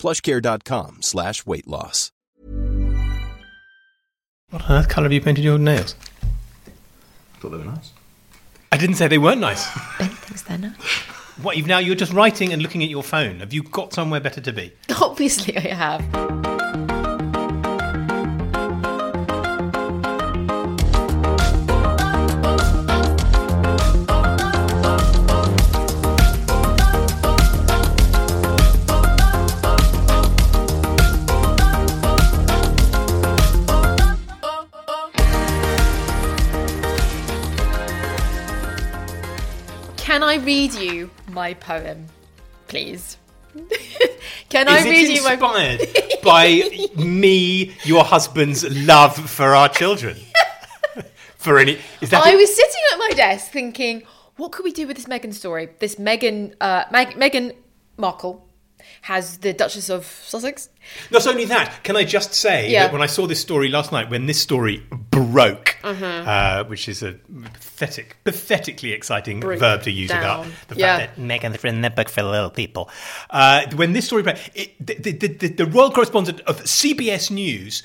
PlushCare.com/weight loss. What on earth colour have you painted your nails? I thought they were nice. I didn't say they weren't nice. Ben thinks they're nice. What, now you're just writing and looking at your phone. Have you got somewhere better to be? Obviously I have. Can I read you my poem, please? Is it inspired by me, your husband's love for our children? Was sitting at my desk thinking, what could we do with this Meghan story? This Meghan Markle has the Duchess of Sussex. Not only that, can I just say that when I saw this story last night, when this story broke, which is a pathetically exciting verb to use about the fact that Meghan's written the book for little people. When this story broke, the royal correspondent of CBS News,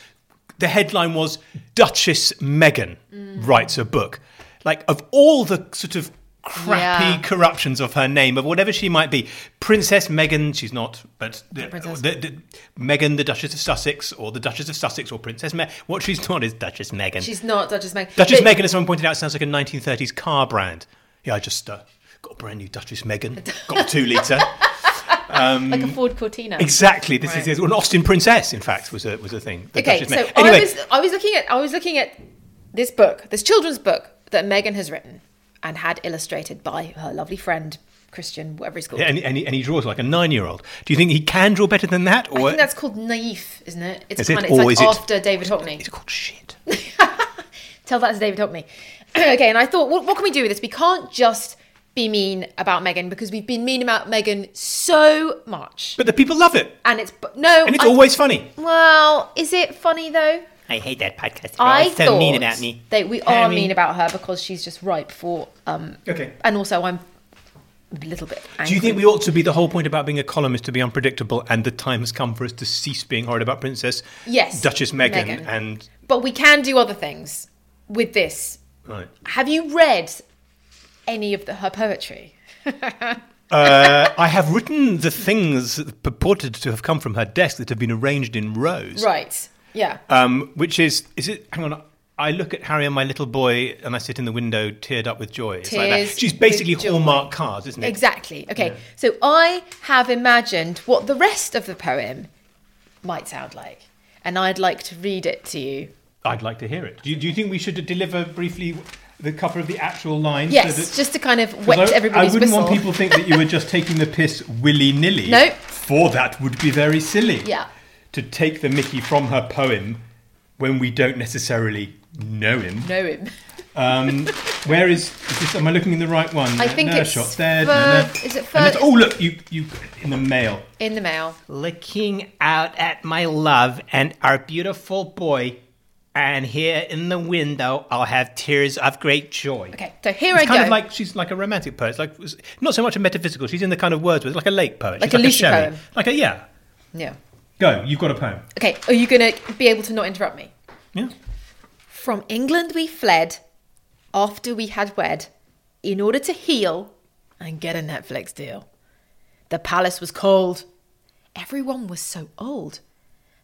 the headline was, Duchess Meghan writes a book. Like, of all the sort of crappy corruptions of her name, of whatever she might be, Princess Meghan, she's not, but the Meghan, the Duchess of Sussex, or the Duchess of Sussex, or Princess Meghan. What she's not is Duchess Meghan. She's not Duchess Meghan. Duchess Meghan, as someone pointed out, sounds like a 1930s car brand. Yeah, I just got a brand new Duchess Meghan, got a 2-litre. Like a Ford Cortina. Exactly. This is an Austin Princess, in fact, was a thing. Okay, so anyway. I was looking at this book, this children's book that Meghan has written. And had illustrated by her lovely friend, Christian, whatever he's called. Yeah, and he draws like a 9-year-old. Do you think he can draw better than that? Or? I think that's called naif, isn't it? After David Hockney. It's called shit. Tell that to David Hockney. Okay, and I thought, what can we do with this? We can't just be mean about Meghan, because we've been mean about Meghan so much. But the people love it. And it's always funny. Well, is it funny though? I hate that podcast. It's so mean about me. We are mean about her because she's just ripe for... okay. And also I'm a little bit angry. Do you think we ought to be... The whole point about being a columnist to be unpredictable, and the time has come for us to cease being horrid about Princess... Yes. Duchess Meghan and... But we can do other things with this. Right. Have you read any of her poetry? I have written the things purported to have come from her desk that have been arranged in rows. Right. Yeah. Which is it? Hang on. I look at Harry and my little boy, and I sit in the window, teared up with joy. It's like that. She's basically Hallmark cards, isn't it? Exactly. Okay. Yeah. So I have imagined what the rest of the poem might sound like, and I'd like to read it to you. I'd like to hear it. Do you think we should deliver briefly the cover of the actual lines? Yes, just to kind of wet everybody's whistle. I wouldn't want people to think that you were just taking the piss willy-nilly. No. For that would be very silly. Yeah. To take the mickey from her poem when we don't necessarily know him. Where is this? Am I looking in the right one? I think it's shot there. Is it first? Oh, look, you in the mail. In the mail. Looking out at my love and our beautiful boy, and here in the window I'll have tears of great joy. Okay, so here I go. It's kind of like she's like a romantic poet. It's like not so much a metaphysical. She's in the kind of Wordsworth, like a lake poet. Like she's a Lucy poem. Like a yeah. Go, you've got a poem. Okay, are you going to be able to not interrupt me? Yeah. From England we fled after we had wed in order to heal and get a Netflix deal. The palace was cold. Everyone was so old.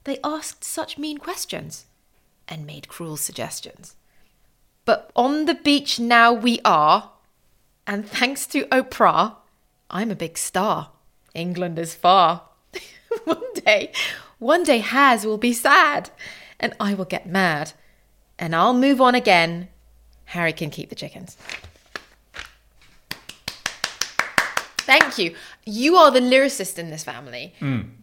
They asked such mean questions and made cruel suggestions. But on the beach now we are, and thanks to Oprah, I'm a big star. England is far. One day Haz will be sad, and I will get mad, and I'll move on again. Harry can keep the chickens. Thank you. You are the lyricist in this family,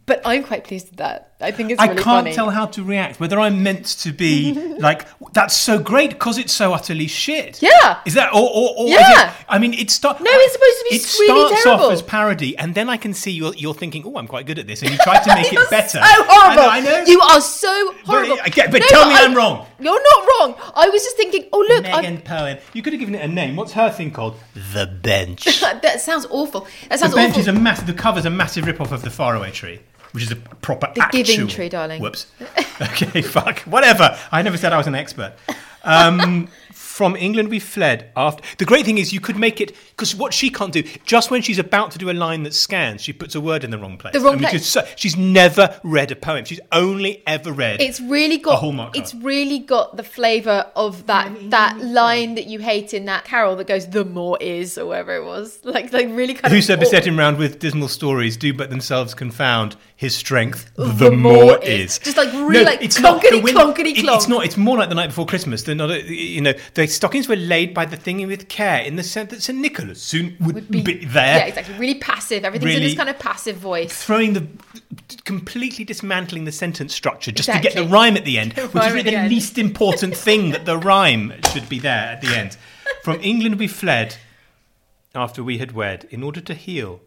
but I'm quite pleased with that. I think it's really funny. I can't tell how to react, whether I'm meant to be like, that's so great because it's so utterly shit. Yeah. Is that, or yeah. Is it, I mean, it's supposed to be really terrible. It starts off as parody, and then I can see you're thinking, oh, I'm quite good at this, and you try to make it better. You're so horrible. I know. You are so horrible. But tell me I'm wrong. You're not wrong. I was just thinking, oh, look. Meghan Poem. You could have given it a name. What's her thing called? The Bench. That sounds awful. The Bench is the cover's a massive rip-off of The Faraway Tree, which is a proper The Giving Tree, darling. Whoops. Okay, fuck. Whatever. I never said I was an expert. From England we fled after... The great thing is you could make it... Because what she can't do, just when she's about to do a line that scans, she puts a word in the wrong place. She's never read a poem. She's only ever read a Hallmark card. It's really got the flavour of that line that you hate in that carol that goes, the more is, or whatever it was. Like really kind Who of... Whoso beset him round with dismal stories do but themselves confound his strength, the more is. Just like really clonkety clonk. It's not. It's more like The Night Before Christmas. They're not, the stockings were laid by the thinging with care in the sense that St. Nicholas soon would be there. Yeah, exactly. Really passive. Everything's really in this kind of passive voice. Completely dismantling the sentence structure just to get the rhyme at the end, which is really the least important thing, that the rhyme should be there at the end. From England we fled after we had wed in order to heal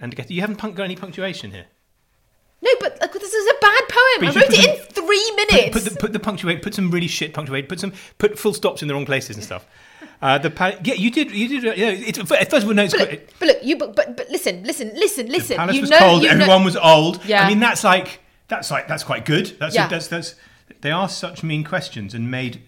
and get... You haven't got any punctuation here. No, but this is a bad poem. I wrote it in 3 minutes. Put some really shit punctuation. Put full stops in the wrong places and stuff. You did. It's first of all, no. But listen. The palace was cold. Everyone was old. Yeah. I mean, that's quite good. They asked such mean questions and made.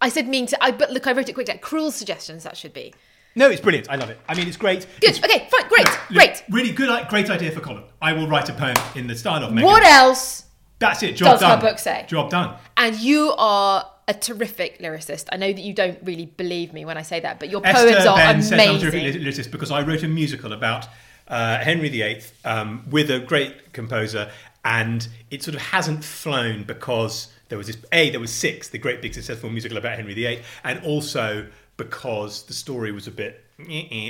I said mean to. But look, I wrote it quickly. Like, cruel suggestions. That should be. No, it's brilliant. I love it. I mean, it's great. Good. Okay, fine. Great. Really good, great idea for Colin. I will write a poem in the style of Meghan. What else? That's it. Job done. Does her book say? Job done. And you are a terrific lyricist. I know that you don't really believe me when I say that, but your poems are amazing. Esther Ben says I'm a terrific lyricist because I wrote a musical about Henry VIII with a great composer, and it sort of hasn't flown because there was Six, the great big successful musical about Henry VIII, and also because the story was a bit...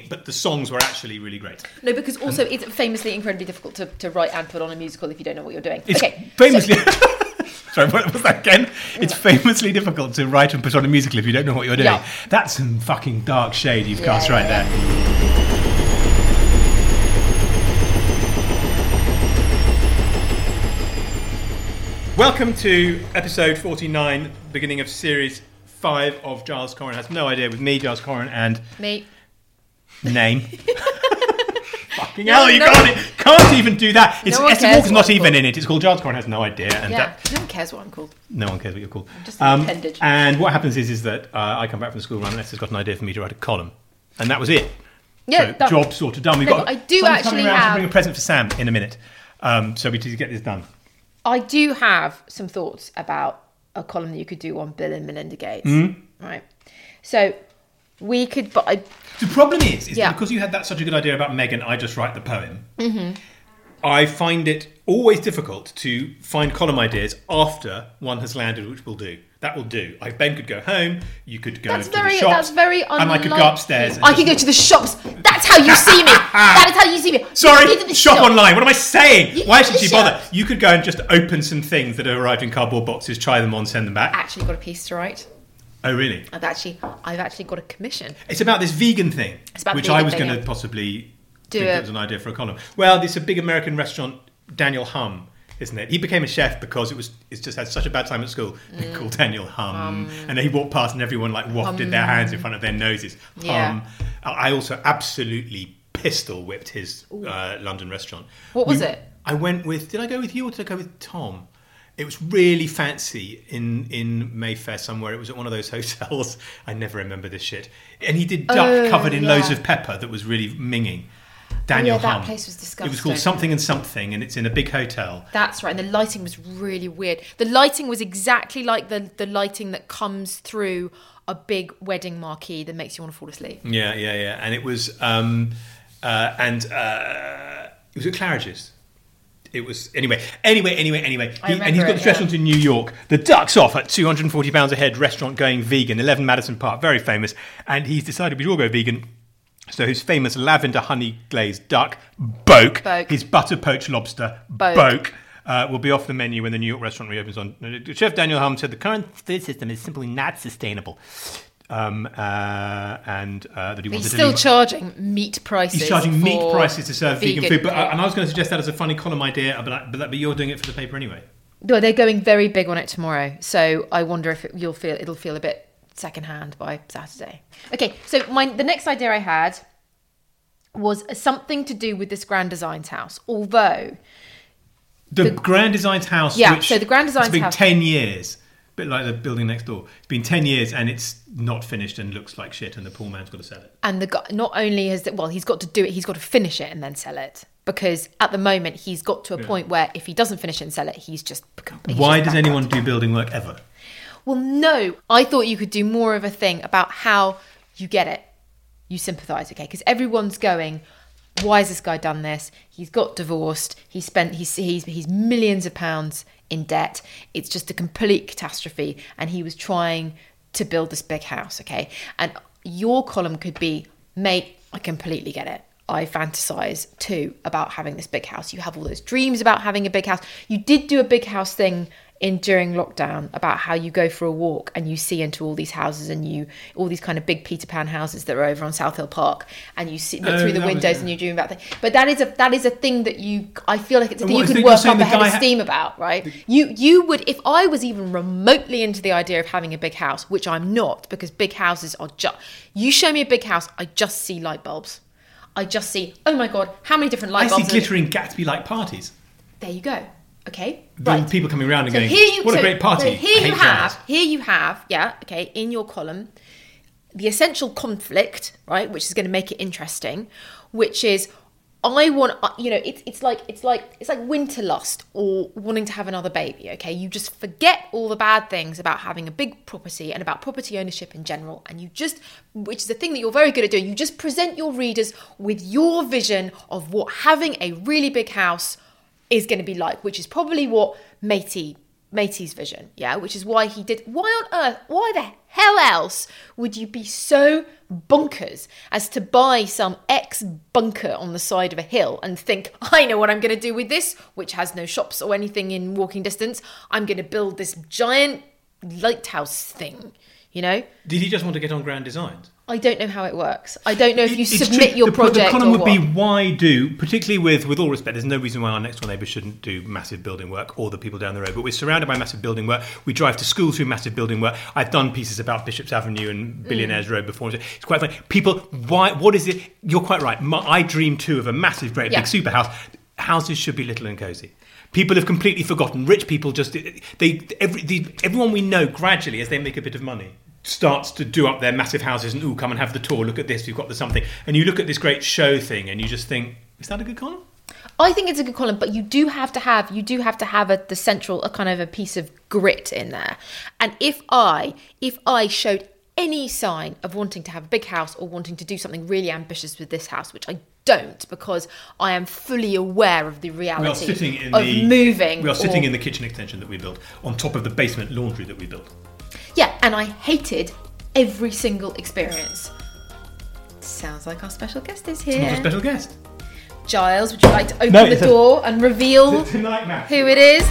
But the songs were actually really great. No, because also it's famously incredibly difficult to write and put on a musical if you don't know what you're doing. Sorry, what was that again? It's famously difficult to write and put on a musical if you don't know what you're doing. Yeah. That's some fucking dark shade you've cast right there. Welcome to episode 49, beginning of series 5 of Giles Corran Has No Idea with me, Giles Corran, and... Me. Name. Fucking hell, can't even do that. Esther Walker's not even in it. It's called Giles Corran Has No Idea. And no one cares what I'm called. No one cares what you're called. I'm just an appendage. And what happens is that I come back from the school run and Esther's got an idea for me to write a column. And that was it. Yeah. So, job sort of done. We've got to bring a present for Sam in a minute. So we need to get this done. I do have some thoughts about a column that you could do on Bill and Melinda Gates. Mm. Right. So we could... The problem is that because you had such a good idea about Meghan, I just write the poem. Mm-hmm. I find it always difficult to find column ideas after one has landed, which will do. That will do. Ben could go home, you could go to the shops. That's very unlikely. And I could go upstairs. I could go to the shops. That's how you see me. That is how you see me. Sorry, shop online. What am I saying? Why should she bother? You could go and just open some things that have arrived in cardboard boxes, try them on, send them back. Actually got a piece to write. Oh, really? I've actually got a commission. It's about this vegan thing, which I was going to possibly think it was an idea for a column. Well, there's a big American restaurant, Daniel Humm. Isn't it? He became a chef because it just had such a bad time at school. They called Daniel Humm. And then he walked past and everyone wafted their hands in front of their noses. Yeah. I also absolutely pistol whipped his London restaurant. What was it? Did I go with you or did I go with Tom? It was really fancy in Mayfair somewhere. It was at one of those hotels. I never remember this shit. And he did duck covered in loads of pepper that was really minging. Daniel Humm. That place was disgusting. It was called Something and Something, and it's in a big hotel. That's right, and the lighting was really weird. The lighting was exactly like the lighting that comes through a big wedding marquee that makes you want to fall asleep. Yeah. And it was, it was at Claridge's. It was, anyway. He's got this restaurant in New York. The Duck's Off at £240 a head, restaurant going vegan, 11 Madison Park, very famous. And he's decided we should all go vegan. So his famous lavender honey glazed duck, Boke. His butter poached lobster, Boke. Will be off the menu when the New York restaurant reopens on... Chef Daniel Humm said the current food system is simply not sustainable. That he wanted to... He's still charging meat prices. He's charging meat prices to serve vegan food. And I was going to suggest that as a funny column idea, but you're doing it for the paper anyway. Well, they're going very big on it tomorrow. So I wonder if it'll feel a bit secondhand by Saturday. Okay, so the next idea I had was something to do with this Grand Designs house. Although... The Grand Designs house, so the Grand Designs house... It's been 10 years, a bit like the building next door. It's been 10 years and it's not finished and looks like shit and the poor man's got to sell it. And not only has... he's got to do it, he's got to finish it and then sell it. Because at the moment, he's got to a point where if he doesn't finish it and sell it, he's just... Why does anyone do building work ever? Well, no. I thought you could do more of a thing about how you get it. You sympathise, okay? Because everyone's going... Why has this guy done this? He's got divorced. He's millions of pounds in debt. It's just a complete catastrophe. And he was trying to build this big house, okay? And your column could be, mate, I completely get it. I fantasize too about having this big house. You have all those dreams about having a big house. You did do a big house thing during lockdown about how you go for a walk and you see into all these houses and all these kind of big Peter Pan houses that are over on South Hill Park and you see look through the windows and you dream about that. But that is a thing that I feel like it's a thing you could work up a head of steam about, right? You would, if I was even remotely into the idea of having a big house, which I'm not, because big houses are just, you show me a big house, I just see light bulbs. I just see, oh my God, how many different light bulbs. I see glittering Gatsby-like parties. There you go. Okay. Right. People coming around and going, what a great party. Here you have, in your column, the essential conflict, right, which is going to make it interesting, which is I want, it's like winterlust or wanting to have another baby, okay? You just forget all the bad things about having a big property and about property ownership in general. And you just, which is the thing that you're very good at doing, you just present your readers with your vision of what having a really big house is going to be like, which is probably what Matey's vision, yeah? Which is why he did... Why the hell else would you be so bonkers as to buy some ex-bunker on the side of a hill and think, I know what I'm going to do with this, which has no shops or anything in walking distance. I'm going to build this giant lighthouse thing, you know? Did he just want to get on Grand Designs? I don't know how it works. I don't know if you submit your project or what. The column would be why do, particularly with all respect, there's no reason why our next door neighbours shouldn't do massive building work or the people down the road, but we're surrounded by massive building work. We drive to school through massive building work. I've done pieces about Bishop's Avenue and Billionaires Road before. It's quite funny. People, why? What is it? You're quite right. I dream too of a massive, great, big super house. Houses should be little and cosy. People have completely forgotten. Rich people everyone we know gradually as they make a bit of money starts to do up their massive houses and come and have the tour, look at this, we've got the something. And you look at this great show thing and you just think, is that a good column? I think it's a good column, but you do have to have the central kind of a piece of grit in there. And if I showed any sign of wanting to have a big house or wanting to do something really ambitious with this house, which I don't, because I am fully aware of the reality of moving. We are sitting in the kitchen extension that we built on top of the basement laundry that we built. Yeah, and I hated every single experience. Sounds like our special guest is here. It's not a special guest. Giles, would you like to open the door and reveal who it is?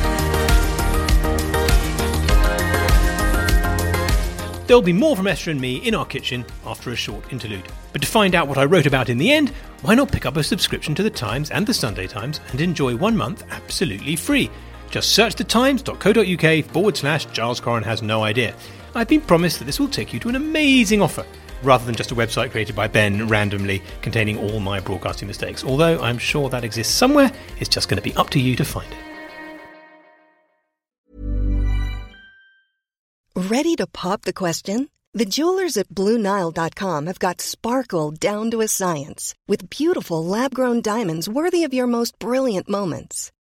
There'll be more from Esther and me in our kitchen after a short interlude. But to find out what I wrote about in the end, why not pick up a subscription to The Times and The Sunday Times and enjoy 1 month absolutely free? Just search thetimes.co.uk/ Giles Corran has no idea. I've been promised that this will take you to an amazing offer, rather than just a website created by Ben randomly containing all my broadcasting mistakes. Although I'm sure that exists somewhere, it's just going to be up to you to find it. Ready to pop the question? The jewelers at BlueNile.com have got sparkle down to a science with beautiful lab-grown diamonds worthy of your most brilliant moments.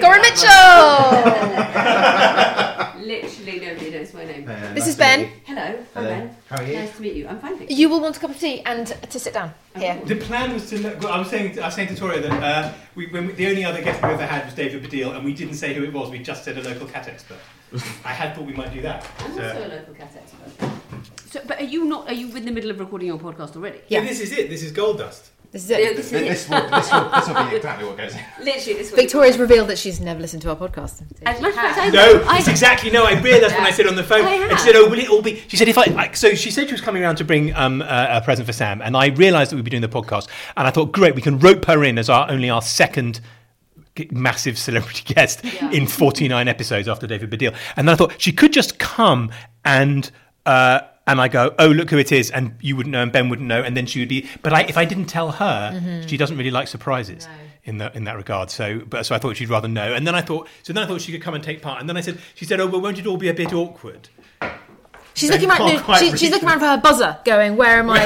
Coren Mitchell! Literally nobody knows my name. This is Ben. Hello, I'm Ben. How are you? Nice to meet you. I'm fine, thank you. You will want a cup of tea and to sit down here. The plan was to... I was saying to Toria that the only other guest we ever had was David Baddiel, and we didn't say who it was, we just said a local cat expert. I had thought we might do that. I'm also a local cat expert. So, but are you in the middle of recording your podcast already? Yeah. This is it. This is gold dust. This is it. Yeah, this will be exactly what goes in. Literally, this will Victoria's revealed that she's never listened to our podcast. As much as I know. No, it's exactly no. I realised when I said on the phone. And she said, "Oh, will it all be?" She said, "If I." So she said she was coming around to bring a present for Sam, and I realised that we'd be doing the podcast, and I thought, great, we can rope her in as our second massive celebrity guest in 49 episodes after David Baddiel, and then I thought she could just come and. And I go, oh, look who it is, and you wouldn't know, and Ben wouldn't know, and then she would be. But if I didn't tell her, she doesn't really like surprises in that regard. So I thought she'd rather know. And then I thought she could come and take part. And then she said, oh, well, won't it all be a bit awkward? She's looking around for her buzzer, going, where am I?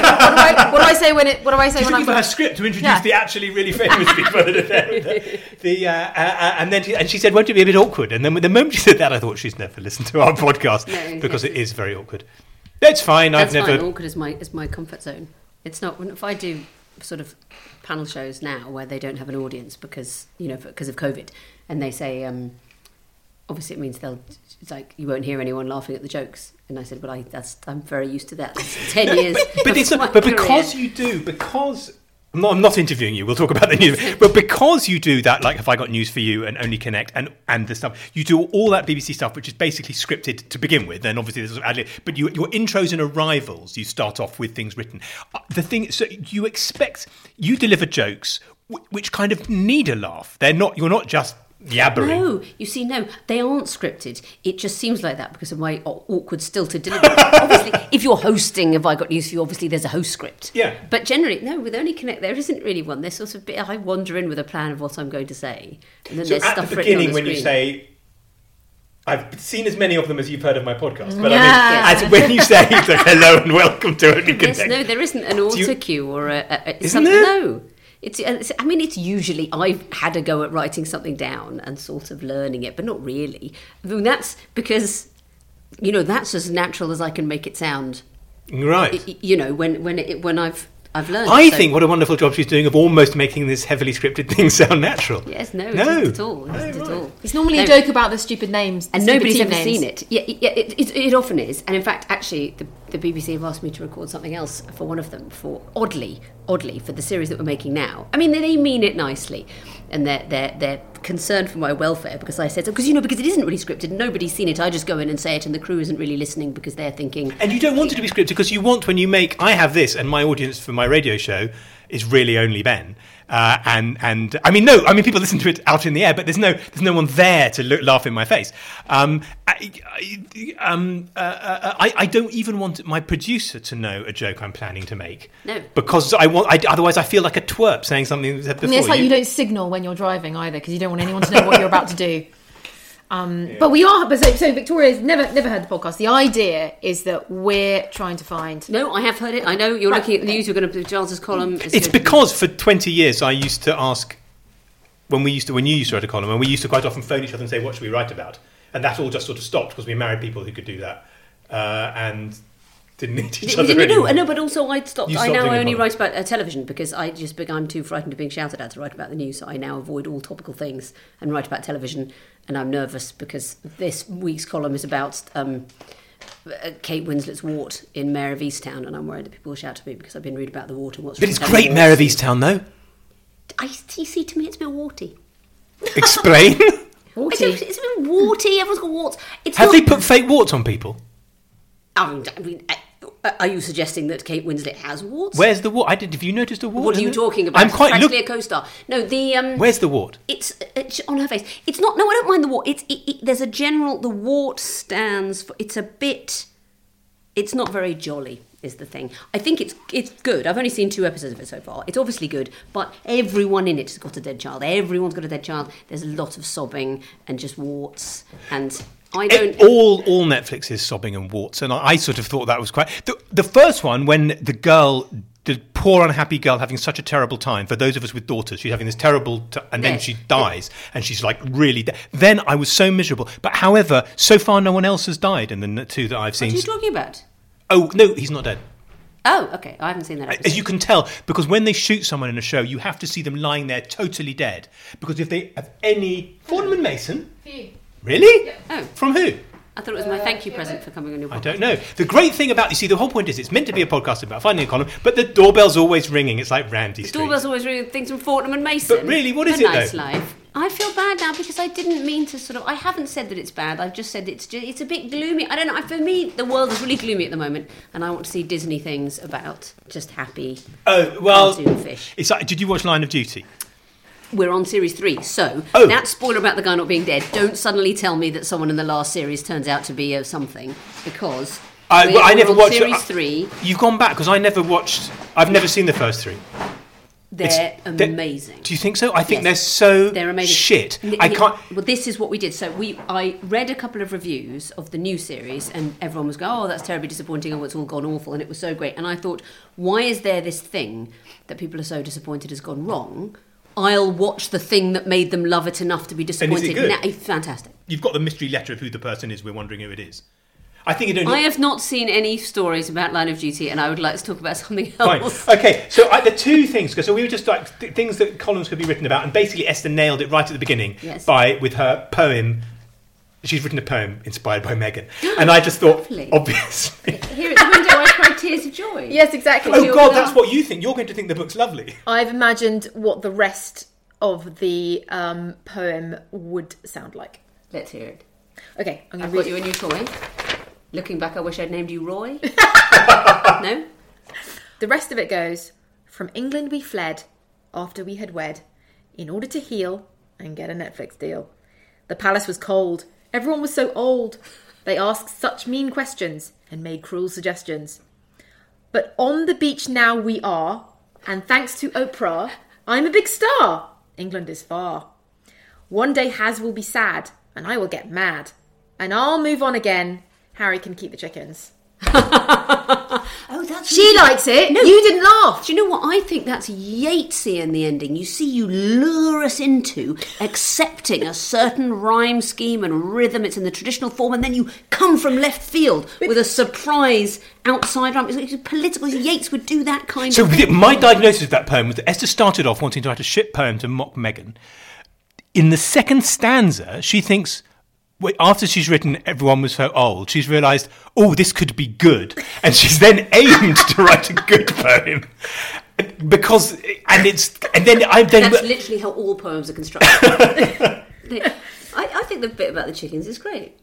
What do I say when it? What do I say she's when I'm? She's looking for her script to introduce the actually really famous people. And then she said, won't it be a bit awkward? And then the moment she said that, I thought she's never listened to our podcast because it is very awkward. That's fine. That's fine. Awkward is my comfort zone. It's not if I do sort of panel shows now where they don't have an audience because of COVID, and they say obviously it means you won't hear anyone laughing at the jokes. And I said, well, I'm very used to that. That's 10 years. Because I'm not interviewing you. We'll talk about the news. But because you do that, like Have I Got News for You and Only Connect and the stuff, you do all that BBC stuff, which is basically scripted to begin with. And obviously, there's some ad lib. But your intros and arrivals, you start off with things written. So you deliver jokes which kind of need a laugh. You're not just yabbering. No, they aren't scripted. It just seems like that because of my awkward stilted delivery. Obviously, if you're hosting Have I Got News For You, obviously there's a host script. Yeah. But generally, no, with Only Connect, there isn't really one. There's sort of bit, I wander in with a plan of what I'm going to say. And then there's stuff written on the screen. So at the beginning when you say, I've seen as many of them as you've heard of my podcast, but when you say hello and welcome to Only Connect. Yes, no, there isn't an auto-cue or a isn't there? No. It's usually I've had a go at writing something down and sort of learning it, but not really. I mean, that's because, that's as natural as I can make it sound. Right. When I've learned. I think what a wonderful job she's doing of almost making this heavily scripted thing sound natural. Yes, it isn't at all. It isn't at all. It's normally a joke about the stupid names. And nobody's ever seen it. Yeah, it often is. And in fact, actually, the BBC have asked me to record something else for one of them, oddly, for the series that we're making now. I mean, they mean it nicely. And they're concerned for my welfare because I said so. Because it isn't really scripted. Nobody's seen it. I just go in and say it and the crew isn't really listening because they're thinking... And you don't want it to be scripted because you want when you make... I have this and my audience for my radio show is really only Ben. People listen to it out in the air, but there's no one there to laugh in my face. I don't even want my producer to know a joke I'm planning to make. No, because otherwise I feel like a twerp saying something that said before. It's like you don't signal when you're driving either because you don't want anyone to know what you're about to do. But we are. So Victoria's never heard the podcast. The idea is that we're trying to find. No, I have heard it. I know you're looking at the news. You're going to do Giles's column. It's because for 20 years I used to ask when you used to write a column, and we used to quite often phone each other and say, "What should we write about?" And that all just sort of stopped because we married people who could do that, and didn't need each other anymore. No, but also I stopped. I now only write about television because I'm too frightened of being shouted at to write about the news. So I now avoid all topical things and write about television. And I'm nervous because this week's column is about Kate Winslet's wart in Mare of Easttown, and I'm worried that people will shout at me because I've been rude about the wart and what's. But it's great, Mare of Easttown, though. You see, to me, it's a bit warty. Explain. Warty. It's a bit warty. Everyone's got warts. Have they put fake warts on people? I mean, are you suggesting that Kate Winslet has warts? Where's the wart? Have you noticed the wart? What are you talking about? I'm quite a co-star. No, the where's the wart? It's on her face. It's not. No, I don't mind the wart. There's a general. The wart stands for. It's a bit. It's not very jolly. Is the thing. I think it's good. I've only seen 2 episodes of it so far. It's obviously good, but everyone in it has got a dead child. Everyone's got a dead child. There's a lot of sobbing and just warts, and I don't... All Netflix is sobbing and warts, and I sort of thought that was quite... The first one, when the girl... The poor unhappy girl having such a terrible time. For those of us with daughters, she's having this terrible... and then she dies. And she's like, really... Then I was so miserable. But however, so far no one else has died in the 2 that I've seen. What are you talking about? Oh, no, he's not dead. Oh, okay. I haven't seen that episode. As you can tell, because when they shoot someone in a show, you have to see them lying there totally dead. Because if they have any... Fornman Mason? Who? Really? Yeah. Oh. From who? I thought it was my thank you present for coming on your podcast. I don't know. The great thing about... You see, the whole point is it's meant to be a podcast about finding a column, but the doorbell's always ringing. It's like Ramsey Street. The doorbell's always ringing things from Fornman Mason. But really, what is it, though? A nice life. I feel bad now because I didn't mean to sort of... I haven't said that it's bad. I've just said it's a bit gloomy. I don't know. For me, the world is really gloomy at the moment, and I want to see Disney things about just happy... Oh, well... fish. It's like, did you watch Line of Duty? We're on series 3, so that spoiler about the guy not being dead, don't suddenly tell me that someone in the last series turns out to be something, because... I never watched... Series 3... You've gone back, because I never watched... I've never seen the first 3. They're amazing. Do you think so? I think they're amazing. Shit. I can't... Well, this is what we did. So I read a couple of reviews of the new series, and everyone was going, oh, that's terribly disappointing, oh, it's all gone awful, and it was so great. And I thought, why is there this thing that people are so disappointed has gone wrong? I'll watch the thing that made them love it enough to be disappointed. And is it good? It's fantastic. You've got the mystery letter of who the person is. We're wondering who it is. I have not seen any stories about Line of Duty, and I would like to talk about something else. Fine. Okay, so the 2 things. So we were just like things that columns could be written about, and basically Esther nailed it right at the beginning with her poem. She's written a poem inspired by Meghan, and I just thought, obviously. Here at the window, I cried tears of joy. Yes, exactly. Oh God, that's what you think. You're going to think the book's lovely. I've imagined what the rest of the poem would sound like. Let's hear it. Okay, I'm going to read you a new toy. Looking back, I wish I'd named you Roy. No? The rest of it goes, from England we fled after we had wed in order to heal and get a Netflix deal. The palace was cold. Everyone was so old. They asked such mean questions and made cruel suggestions. But on the beach now we are, and thanks to Oprah, I'm a big star. England is far. One day Haz will be sad and I will get mad. And I'll move on again. Harry can keep the chickens. Oh, that's... She likes it. No, you didn't laugh. Do you know what? I think that's Yatesy in the ending. You see, you lure us into accepting a certain rhyme scheme and rhythm. It's in the traditional form, and then you come from left field with a surprise outside rhyme. It's political. Yeats would do that kind of thing. So my diagnosis of that poem was that Esther started off wanting to write a shit poem to mock Meghan. In the second stanza, she thinks... After she's written Everyone Was So Old, she's realised, oh, this could be good. And she's then aimed to write a good poem. Because, and it's, and then I then... That's literally how all poems are constructed. I think the bit about the chickens is great.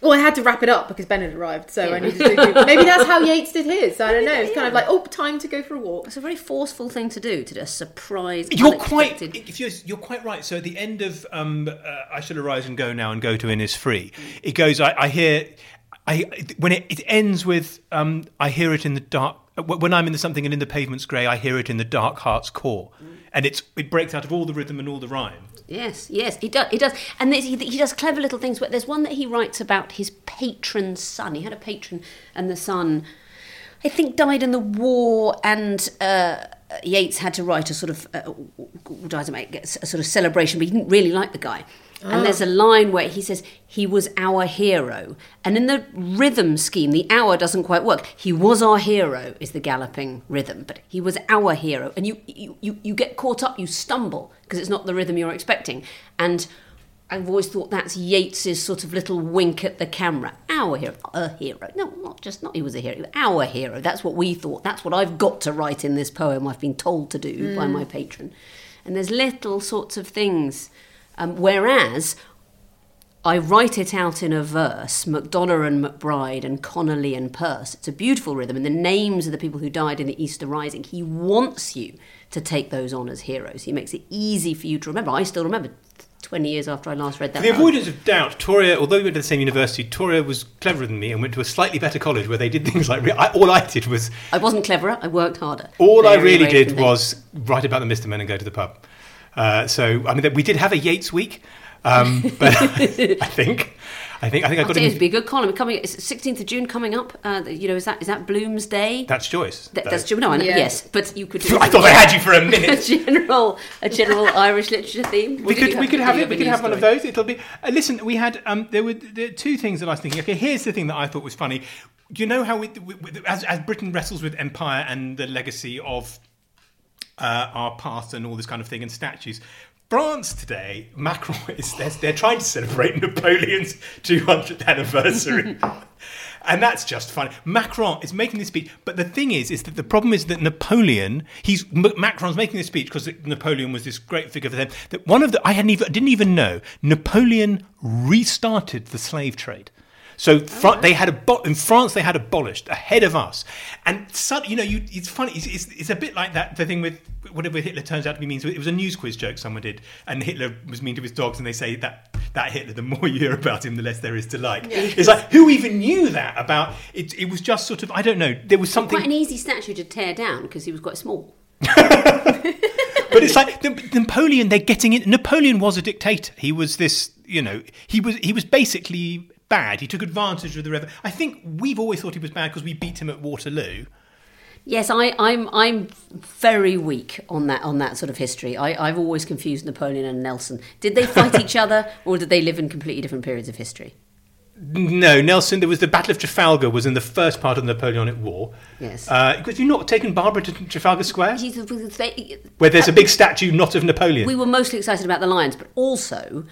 Well, I had to wrap it up because Ben had arrived, so I needed to do... Maybe that's how Yeats did his, I don't know. It's kind of like, oh, time to go for a walk. It's a very forceful thing to do, to do a surprise, unexpected... You're quite right. So at the end of I Shall Arise and Go Now and Go to Innisfree, it goes, it ends with, I hear it in the dark... When I'm in the something and in the pavement's grey, I hear it in the dark heart's core. Mm. And it breaks out of all the rhythm and all the rhyme. Yes, he does. And he does clever little things. There's one that he writes about his patron's son. He had a patron, and the son, I think, died in the war, and Yeats had to write a sort of celebration, but he didn't really like the guy. And there's a line where he says, he was our hero. And in the rhythm scheme, the hour doesn't quite work. He was our hero is the galloping rhythm, but he was our hero. And you get caught up, you stumble, because it's not the rhythm you're expecting. And I've always thought that's Yeats's sort of little wink at the camera. Our hero, not a hero. No, not he was a hero, our hero. That's what we thought. That's what I've got to write in this poem I've been told to do by my patron. And there's little sorts of things. Whereas I write it out in a verse, MacDonough and McBride and Connolly and Peirce. It's a beautiful rhythm. And the names of the people who died in the Easter Rising, he wants you to take those on as heroes. He makes it easy for you to remember. I still remember 20 years after I last read that. For the avoidance of doubt, Toria, although we went to the same university, Toria was cleverer than me and went to a slightly better college where they did things like... all I did was... I wasn't cleverer, I worked harder. All I really did was write about the Mr. Men and go to the pub. We did have a Yeats week, but I think I got it. It'd be a good column. It's 16th of June coming up. Is that Bloom's Day? That's Joyce. That's Joyce. No, yeah. Yes, but you could. I thought I had you for a minute. a general Irish literature theme. We could have it. We could have one of those. It'll be. Listen, we had there were two things that I was thinking. Okay, here's the thing that I thought was funny. You know how as Britain wrestles with empire and the legacy of. Our past and all this kind of thing and statues. France today, Macron they're trying to celebrate Napoleon's 200th anniversary, and that's just funny. Macron is making this speech, but the thing is that the problem is that Macron's making this speech because Napoleon was this great figure for them. That one of the I didn't even know Napoleon restarted the slave trade. So in France they had abolished ahead of us, and it's funny. It's a bit like that the thing with whatever Hitler turns out to be means. It was a news quiz joke someone did, and Hitler was mean to his dogs, and they say that Hitler, the more you hear about him, the less there is to like. Yeah. It's like who even knew that about it? It was just sort of I don't know. There was something quite an easy statue to tear down because he was quite small. But it's like Napoleon. They're getting it. Napoleon was a dictator. He was this. He was basically. Bad. He took advantage of the revolution. I think we've always thought he was bad because we beat him at Waterloo. Yes, I'm very weak on that sort of history. I've always confused Napoleon and Nelson. Did they fight each other, or did they live in completely different periods of history? No, Nelson. There was the Battle of Trafalgar was in the first part of the Napoleonic War. Yes, because you've not taken Barbara to Trafalgar Square, where there's a big statue not of Napoleon. We were mostly excited about the lions, but also.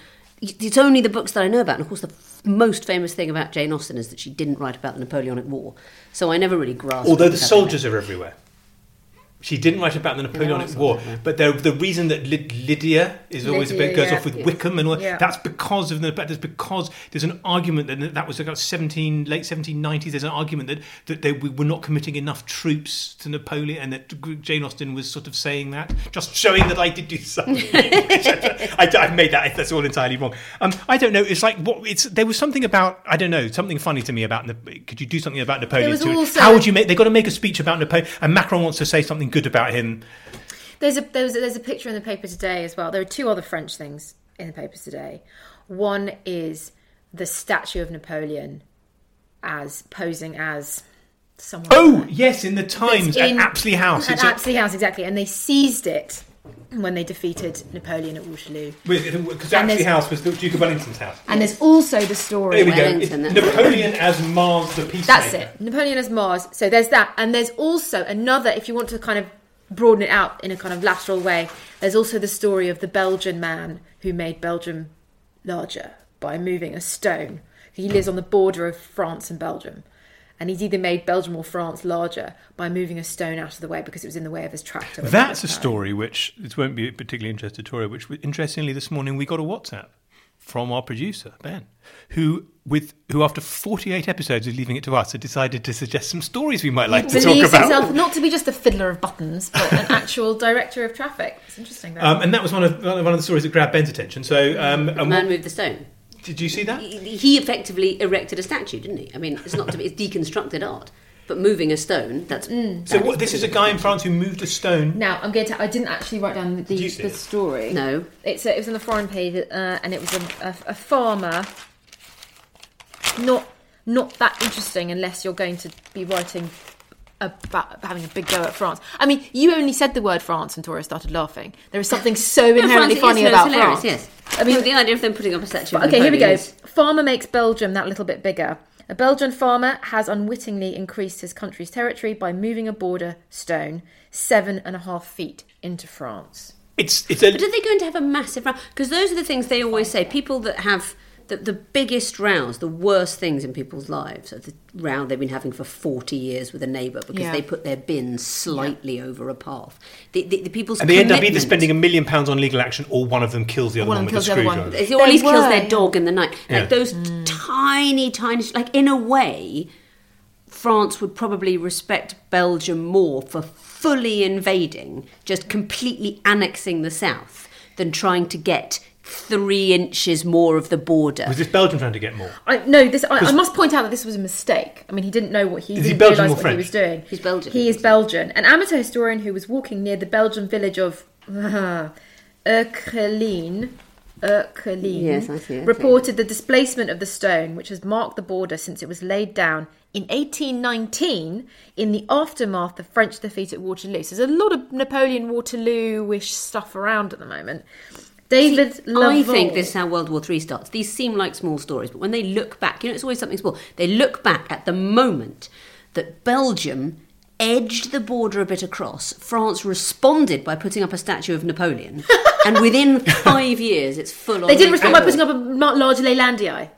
It's only the books that I know about. And, of course, the most famous thing about Jane Austen is that she didn't write about the Napoleonic War. So I never really grasped... Although the soldiers are everywhere. She didn't write about the Napoleonic War. But the reason that Lydia is always a bit... goes off with Wickham and all... Yeah. That's because there's an argument that was about late 1790s. There's an argument that they were not committing enough troops to Napoleon and that Jane Austen was sort of saying that. Just showing that I did do something. I've made that. That's all entirely wrong. I don't know. It's like... there was something about... I don't know. Something funny to me about... Could you do something about Napoleon? How would you make... They've got to make a speech about Napoleon. And Macron wants to say something good about him. There's a picture in the paper today as well. There are two other French things in the papers today. One is the statue of Napoleon as posing as someone. Oh yes, in the Times at Apsley House. Apsley House, exactly. And they seized it when they defeated Napoleon at Waterloo. Because Apsley House was the Duke of Wellington's house. And there's also the story of Wellington. Napoleon as Mars the Peacemaker. That's it. Napoleon as Mars. So there's that. And there's also another, if you want to kind of broaden it out in a kind of lateral way, there's also the story of the Belgian man who made Belgium larger by moving a stone. He lives on the border of France and Belgium. And he's either made Belgium or France larger by moving a stone out of the way because it was in the way of his tractor. That's a story which, this won't be particularly interesting to Toria, which interestingly this morning we got a WhatsApp from our producer, Ben, who after 48 episodes of leaving it to us had decided to suggest some stories we might like to talk about. Himself not to be just the fiddler of buttons, but an actual director of traffic. It's interesting. That. And that was one of the stories that grabbed Ben's attention. So, man moved the stone. Did you see that? He effectively erected a statue, didn't he? I mean, it's not to be, it's deconstructed art, but moving a stone, that's... So that this is a guy in France who moved a stone. Now, I'm going to... I didn't actually write down the story. No. It was on the foreign page, and it was a farmer. Not that interesting unless you're going to be writing about having a big go at France. I mean, you only said the word France and Tora started laughing. There is something so inherently funny about France. Yes. I mean, the idea of them putting up a statue. Okay, here we go. Farmer makes Belgium that little bit bigger. A Belgian farmer has unwittingly increased his country's territory by moving a border stone 7.5 feet into France. But are they going to have a massive row? Because those are the things they always say. People that have the biggest rows, the worst things in people's lives, are the row they've been having for 40 years with a neighbour because they put their bins slightly over a path. The people's and they end up either spending £1 million on legal action, or one of them kills the other one with a screwdriver. Or at least kills their dog in the night. Yeah. Like those tiny, tiny... Like, in a way, France would probably respect Belgium more for fully invading, just completely annexing the south, than trying to get 3 inches more of the border. Was this Belgium trying to get more? I must point out that this was a mistake. I mean, he didn't know what he didn't realise what he was doing. He's Belgian. He is Belgian. An amateur historian who was walking near the Belgian village of Erkeline reported the displacement of the stone, which has marked the border since it was laid down in 1819 in the aftermath of French defeat at Waterloo. So there's a lot of Napoleon Waterloo-ish stuff around at the moment. I think this is how World War III starts. These seem like small stories, but when they look back, you know, it's always something small. They look back at the moment that Belgium edged the border a bit across. France responded by putting up a statue of Napoleon. And within 5 years, it's full on... They didn't respond by putting up a large Leylandiae.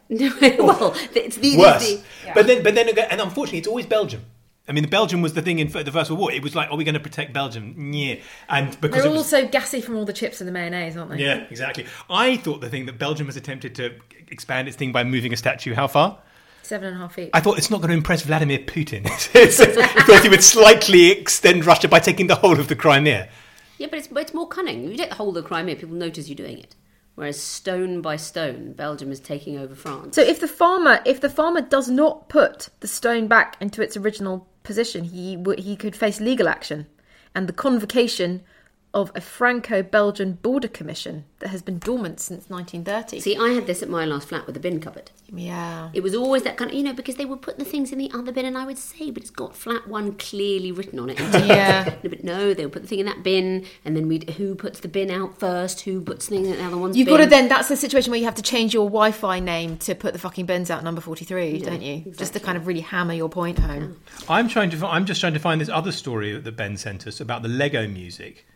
Well, it's the... Worse. But then again, and unfortunately, it's always Belgium. I mean, Belgium was the thing in the First World War. It was like, are we going to protect Belgium? Yeah. And because they're also gassy from all the chips and the mayonnaise, aren't they? Yeah, exactly. I thought the thing that Belgium has attempted to expand its thing by moving a statue how far? 7.5 feet. I thought it's not going to impress Vladimir Putin. Thought he would slightly extend Russia by taking the whole of the Crimea. Yeah, but it's more cunning. You take the whole of the Crimea, people notice you doing it. Whereas stone by stone, Belgium is taking over France. So if the farmer does not put the stone back into its original position, he could face legal action and the convocation of a Franco-Belgian border commission that has been dormant since 1930. See, I had this at my last flat with the bin cupboard. Yeah. It was always that kind of, you know, because they would put the things in the other bin and I would say, but it's got flat one clearly written on it. Yeah. But no, they would put the thing in that bin and then who puts the bin out first, who puts the thing in the other one's bin. You've got to then, that's the situation where you have to change your Wi-Fi name to put the fucking bins out number 43, don't you? Exactly. Just to kind of really hammer your point home. Yeah. I'm just trying to find this other story that Ben sent us about the Lego music.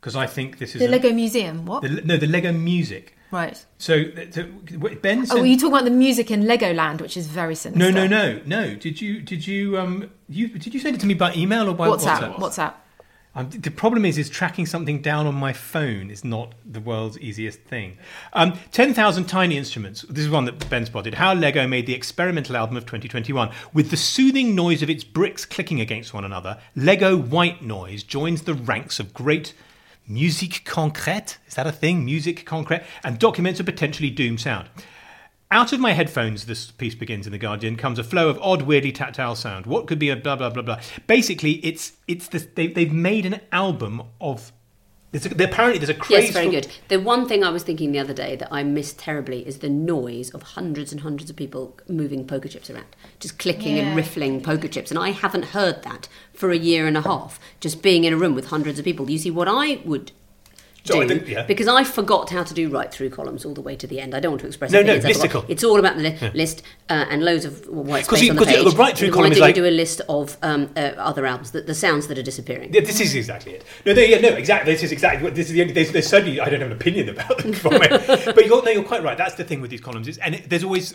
Because I think this is... The Lego Museum, what? The Lego music. Right. So Ben said... Oh, were you talking about the music in Legoland, which is very sinister? No. Did you send it to me by email or by WhatsApp? WhatsApp. The problem is tracking something down on my phone is not the world's easiest thing. 10,000 Tiny Instruments. This is one that Ben spotted. How Lego made the experimental album of 2021. With the soothing noise of its bricks clicking against one another, Lego white noise joins the ranks of great... Musique concrète, is that a thing? Musique concrète, and documents a potentially doomed sound. Out of my headphones, this piece begins in The Guardian, comes a flow of odd, weirdly tactile sound. What could be a blah, blah, blah, blah? Basically, they've made an album of... apparently there's a craze... Yes, very good. The one thing I was thinking the other day that I missed terribly is the noise of hundreds and hundreds of people moving poker chips around, just clicking and riffling poker chips. And I haven't heard that for a year and a half, just being in a room with hundreds of people. You see, what I would do, because I forgot how to do right-through columns all the way to the end. I don't want to express it. No, listicle. It's all about the list and loads of white space on the page. Because the right-through column is like... do a list of other albums, the sounds that are disappearing. Yeah, this is exactly it. There's certainly... I don't have an opinion about them. But you're quite right. That's the thing with these columns. There's always...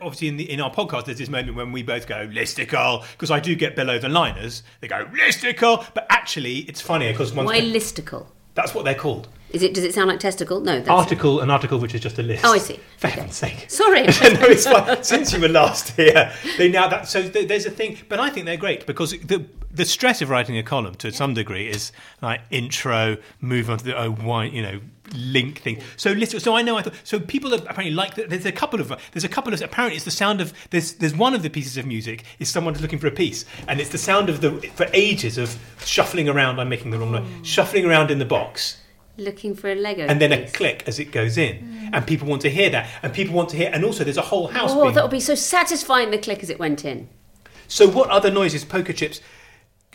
Obviously, in our podcast, there's this moment when we both go, listicle, because I do get below the liners. They go, listicle! But actually, it's funnier because... Why listicle? That's what they're called. Does it sound like testicle? No. That's article, an article which is just a list. Oh, I see. For heaven's sake. Sorry. No, it's fine. Since you were last here, there's a thing. But I think they're great because the stress of writing a column to some degree is like intro, move on to the link thing. So people are apparently like there's a couple of apparently it's the sound of there's one of the pieces of music is someone looking for a piece and it's the sound of for ages of shuffling around. I'm making the wrong noise. Shuffling around in the box. Looking for a Lego and then piece. A click as it goes in and people want to hear that and also there's a whole house that would be so satisfying, the click as it went in. So what other noises? Poker chips,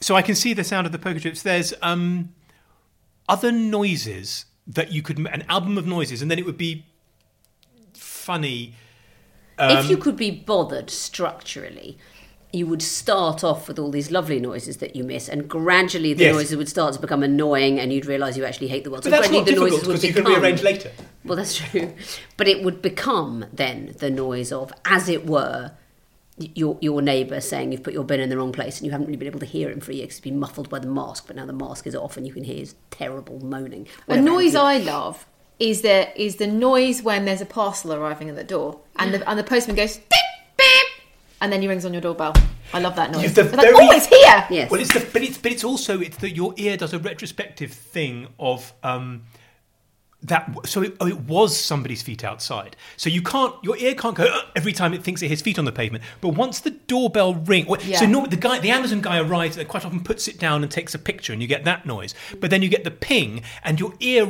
So I can see the sound of the poker chips. There's other noises that you could... An album of noises, and then it would be funny. If you could be bothered structurally, you would start off with all these lovely noises that you miss, and gradually the noises would start to become annoying, and you'd realise you actually hate the world. But so that's not difficult, because you can rearrange later. Well, that's true. But it would become, then, the noise of, as it were, your neighbour saying you've put your bin in the wrong place and you haven't really been able to hear him for a year because it's been muffled by the mask, but now the mask is off and you can hear his terrible moaning. A noise I love is the noise when there's a parcel arriving at the door and the postman goes... And then he rings on your doorbell. I love that noise. It's here. Yes. Well, it's that your ear does a retrospective thing of that. So it was somebody's feet outside. So your ear can't go every time it thinks it hears feet on the pavement. But once the doorbell rings, the Amazon guy arrives and quite often puts it down and takes a picture, and you get that noise. But then you get the ping, and your ear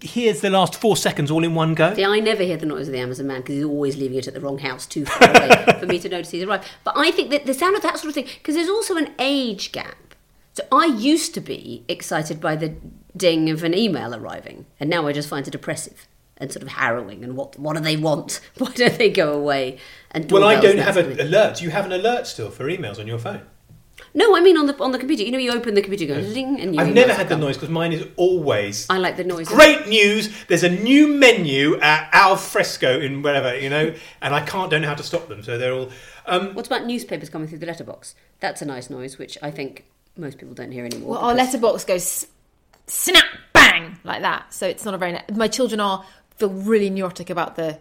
hears the last 4 seconds all in one go. Yeah, I never hear the noise of the Amazon man because he's always leaving it at the wrong house too far away for me to notice he's arrived. But I think that the sound of that sort of thing, because there's also an age gap. So I used to be excited by the ding of an email arriving, and now I just find it depressive and sort of harrowing. And what do they want? Why don't they go away? And I don't have an alert. You have an alert still for emails on your phone? No, I mean on the computer. You know, you open the computer, goes ding, and you... I've never had the noise because mine is always... I like the noise. Great news! There's a new menu at Al Fresco in wherever, you know, and I don't know how to stop them. So they're all... What about newspapers coming through the letterbox? That's a nice noise, which I think most people don't hear anymore. Well, our letterbox goes snap, bang, like that. So it's not a very... My children feel really neurotic about the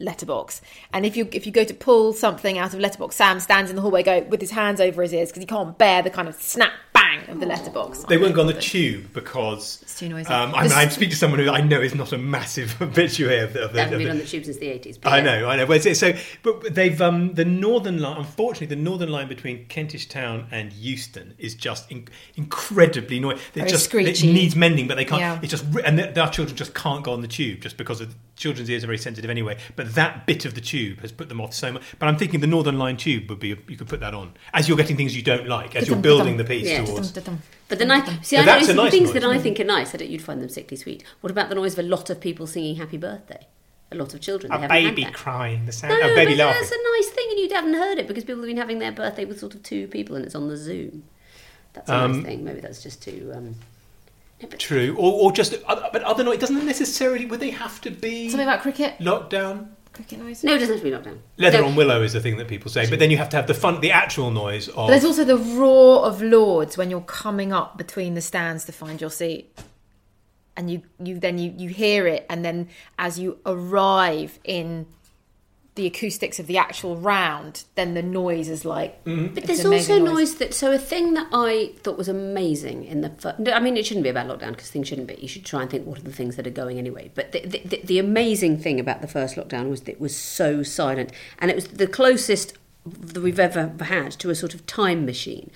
letterbox, and if you go to pull something out of letterbox, Sam stands in the hallway with his hands over his ears because he can't bear the kind of snap bang of the letterbox. They won't go on the tube because it's too noisy. I speak to someone who I know is not a massive habitué of the... They haven't been on the tube since the 80s. I know. Well, but they've the Northern Line. Unfortunately, the Northern Line between Kentish Town and Euston is just incredibly noisy. It needs mending, but they can't. Yeah. It's just, and our children just can't go on the tube just because of... Children's ears are very sensitive anyway, but that bit of the tube has put them off so much. But I'm thinking the Northern Line tube would be... You could put that on as you're getting things you don't like, as you're building the piece towards. But the nice... See, I know things that I think are nice. I don't... You'd find them sickly sweet. What about the noise of a lot of people singing "Happy Birthday"? A lot of children. A baby crying. The sound. No, a baby laughing. That's a nice thing, and you haven't heard it because people have been having their birthday with sort of two people, and it's on the Zoom. That's a nice thing. Maybe that's just too... True, or just but other noise doesn't necessarily... Would they have to be something about cricket? Lockdown, cricket noise. No, it doesn't have to be lockdown. Leather on willow is the thing that people say, but then you have to have the actual noise of... But there's also the roar of Lords when you're coming up between the stands to find your seat, and you then hear it, and then as you arrive in the acoustics of the actual round, then the noise is like... Mm-hmm. But there's also noise that... So a thing that I thought was amazing in the... I mean, it shouldn't be about lockdown because things shouldn't be... You should try and think what are the things that are going anyway. But the amazing thing about the first lockdown was that it was so silent, and it was the closest that we've ever had to a sort of time machine.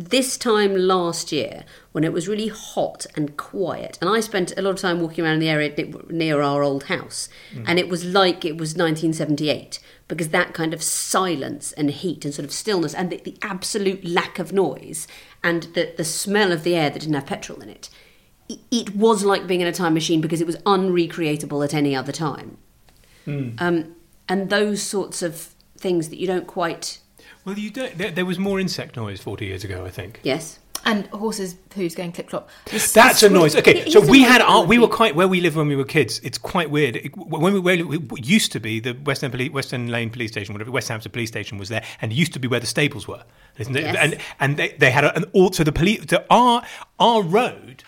This time last year, when it was really hot and quiet, and I spent a lot of time walking around the area near our old house, and it was like it was 1978, because that kind of silence and heat and sort of stillness and the absolute lack of noise and the smell of the air that didn't have petrol in it, it was like being in a time machine because it was unrecreatable at any other time. And those sorts of things that you don't quite... Well, you don't... There was more insect noise 40 years ago, I think. Yes. And horses' poos going clip-clop. That's a noise. Okay, so we had... We were quite... Where we lived when we were kids, it's quite weird. It used to be the West End Lane police station, whatever, West Hampton police station was there, and it used to be where the stables were. Isn't it? Yes. And they had... So the police... Our road...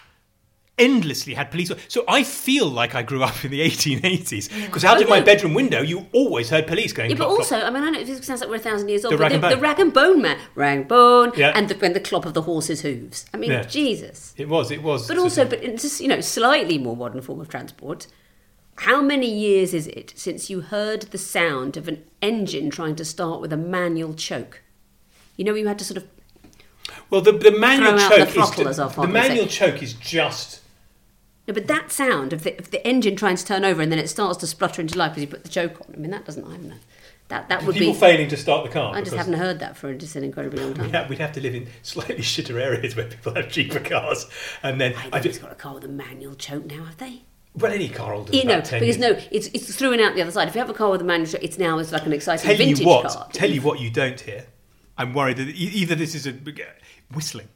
endlessly had police... So I feel like I grew up in the 1880s because out of my bedroom window you always heard police going... Yeah, but also, clop. I mean, I know it sounds like we're 1,000 years old, but the rag and bone man. Rag and bone, yeah. And the clop of the horse's hooves. I mean, yeah. Jesus. It was. But also, it's just, you know, slightly more modern form of transport. How many years is it since you heard the sound of an engine trying to start with a manual choke? You know, you had to sort of... Well, the manual choke is... The manual choke is just... No, but that sound of the engine trying to turn over and then it starts to splutter into life because you put the choke on. I mean, that doesn't... I don't know. That would people be... People failing to start the car. I just haven't heard that for just an incredibly long time. Yeah, we'd have to live in slightly shitter areas where people have cheaper cars. And then... I just got a car with a manual choke now, have they? Well, any car older than about 10 years. No, because it's through and out the other side. If you have a car with a manual choke, it's now it's like an exciting vintage car. Tell you what you don't hear. I'm worried that either this is a... Whistling.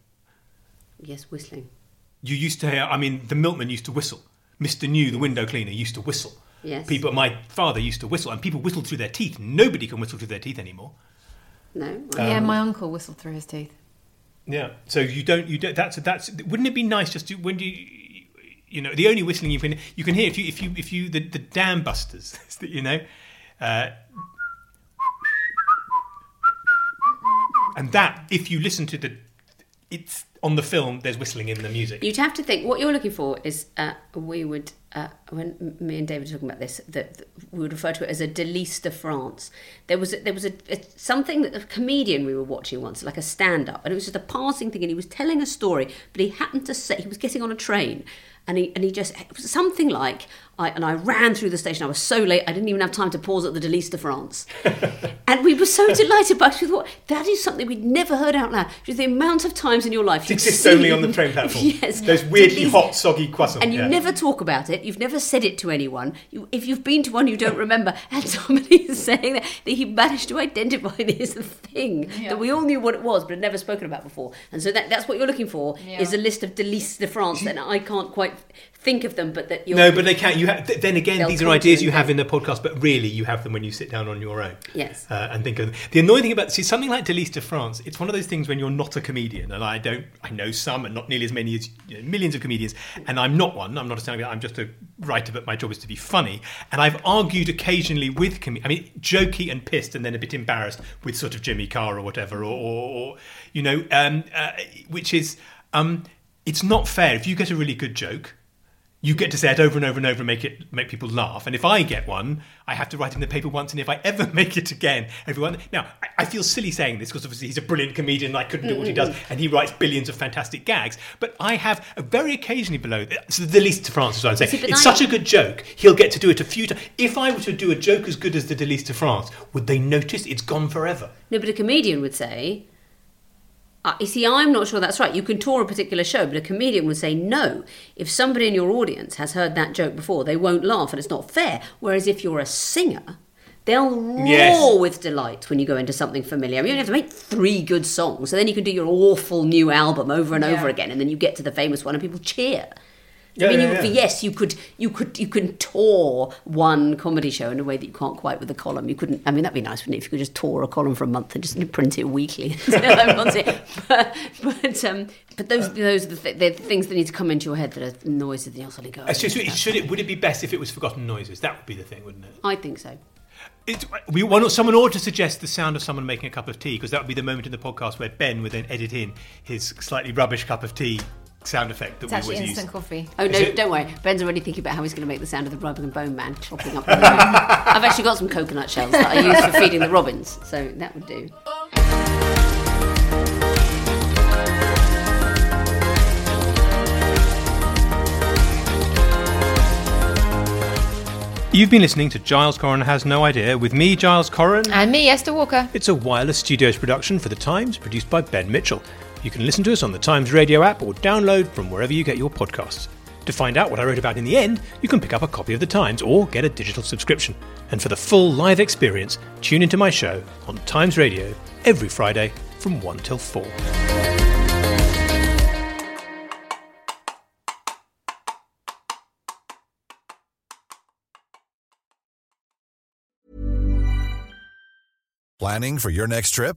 Yes, whistling. You used to hear... I mean, the milkman used to whistle. Mr. New, the window cleaner, used to whistle. Yes. People, my father used to whistle, and people whistled through their teeth. Nobody can whistle through their teeth anymore. No. Yeah, my uncle whistled through his teeth. Yeah. So you don't. That's. Wouldn't it be nice just to when you know the only whistling you can hear if you the dam busters, you know, and that if you listen to it's on the film. There's whistling in the music. You'd have to think what you're looking for is we would. When me and David were talking about this, that we would refer to it as a Délice de France. There was something that a comedian we were watching once, like a stand-up, and it was just a passing thing, and he was telling a story, but he happened to say he was getting on a train, and he just it was something like I ran through the station. I was so late, I didn't even have time to pause at the Délice de France, and we were so delighted by it. We thought that is something we'd never heard out loud. Just the amount of times in your life it exists only on the train platform. Yes, those weirdly hot, soggy croissants, and you never talk about it. You've never said it to anyone. If you've been to one, you don't remember. And somebody is saying that he managed to identify this thing that we all knew what it was, but had never spoken about before. And so that's what you're looking for is a list of Délices de France. And I can't quite think of them, but that you're... No, but they can. You have, then again, these are ideas you have in the podcast, but really you have them when you sit down on your own. Yes. And think of them. The annoying thing about... See, something like Délices de France, it's one of those things when you're not a comedian, and I know some, and not nearly as many as millions of comedians, and I'm not one. I'm not a stand-up. I'm just a writer, but my job is to be funny. And I've argued occasionally with comedians. I mean, jokey and pissed and then a bit embarrassed with sort of Jimmy Carr or whatever, or you know, which is... it's not fair. If you get a really good joke, you get to say it over and over and over and make people laugh. And if I get one, I have to write in the paper once. And if I ever make it again, everyone... Now, I feel silly saying this because obviously he's a brilliant comedian and I couldn't do what he does. And he writes billions of fantastic gags. But I have very occasionally below... So the Délice de France is what I'm saying. It's such a good joke. He'll get to do it a few times. If I were to do a joke as good as the Délice de France, would they notice it's gone forever? No, but a comedian would say... you see, I'm not sure that's right. You can tour a particular show, but a comedian would say, no, if somebody in your audience has heard that joke before, they won't laugh and it's not fair. Whereas if you're a singer, they'll roar with delight when you go into something familiar. You only have to make 3 good songs, so then you can do your awful new album over and over again, and then you get to the famous one and people cheer. Yeah, I mean, you can tour one comedy show in a way that you can't quite with a column. You couldn't. I mean, that'd be nice, wouldn't it? If you could just tour a column for a month and just print it weekly. But those are the things that need to come into your head that are noises that you'll suddenly go. Would it be best if it was forgotten noises? That would be the thing, wouldn't it? I think so. Someone ought to suggest the sound of someone making a cup of tea, because that would be the moment in the podcast where Ben would then edit in his slightly rubbish cup of tea sound effect that it's we always use. It's actually instant coffee. Oh, no, don't worry. Ben's already thinking about how he's going to make the sound of the Robin and Bone Man chopping up the bone. I've actually got some coconut shells that I use for feeding the robins, so that would do. You've been listening to Giles Corran Has No Idea with me, Giles Corran. And me, Esther Walker. It's a Wireless Studios production for The Times, produced by Ben Mitchell. You can listen to us on the Times Radio app or download from wherever you get your podcasts. To find out what I wrote about in the end, you can pick up a copy of The Times or get a digital subscription. And for the full live experience, tune into my show on Times Radio every Friday from 1 till 4. Planning for your next trip?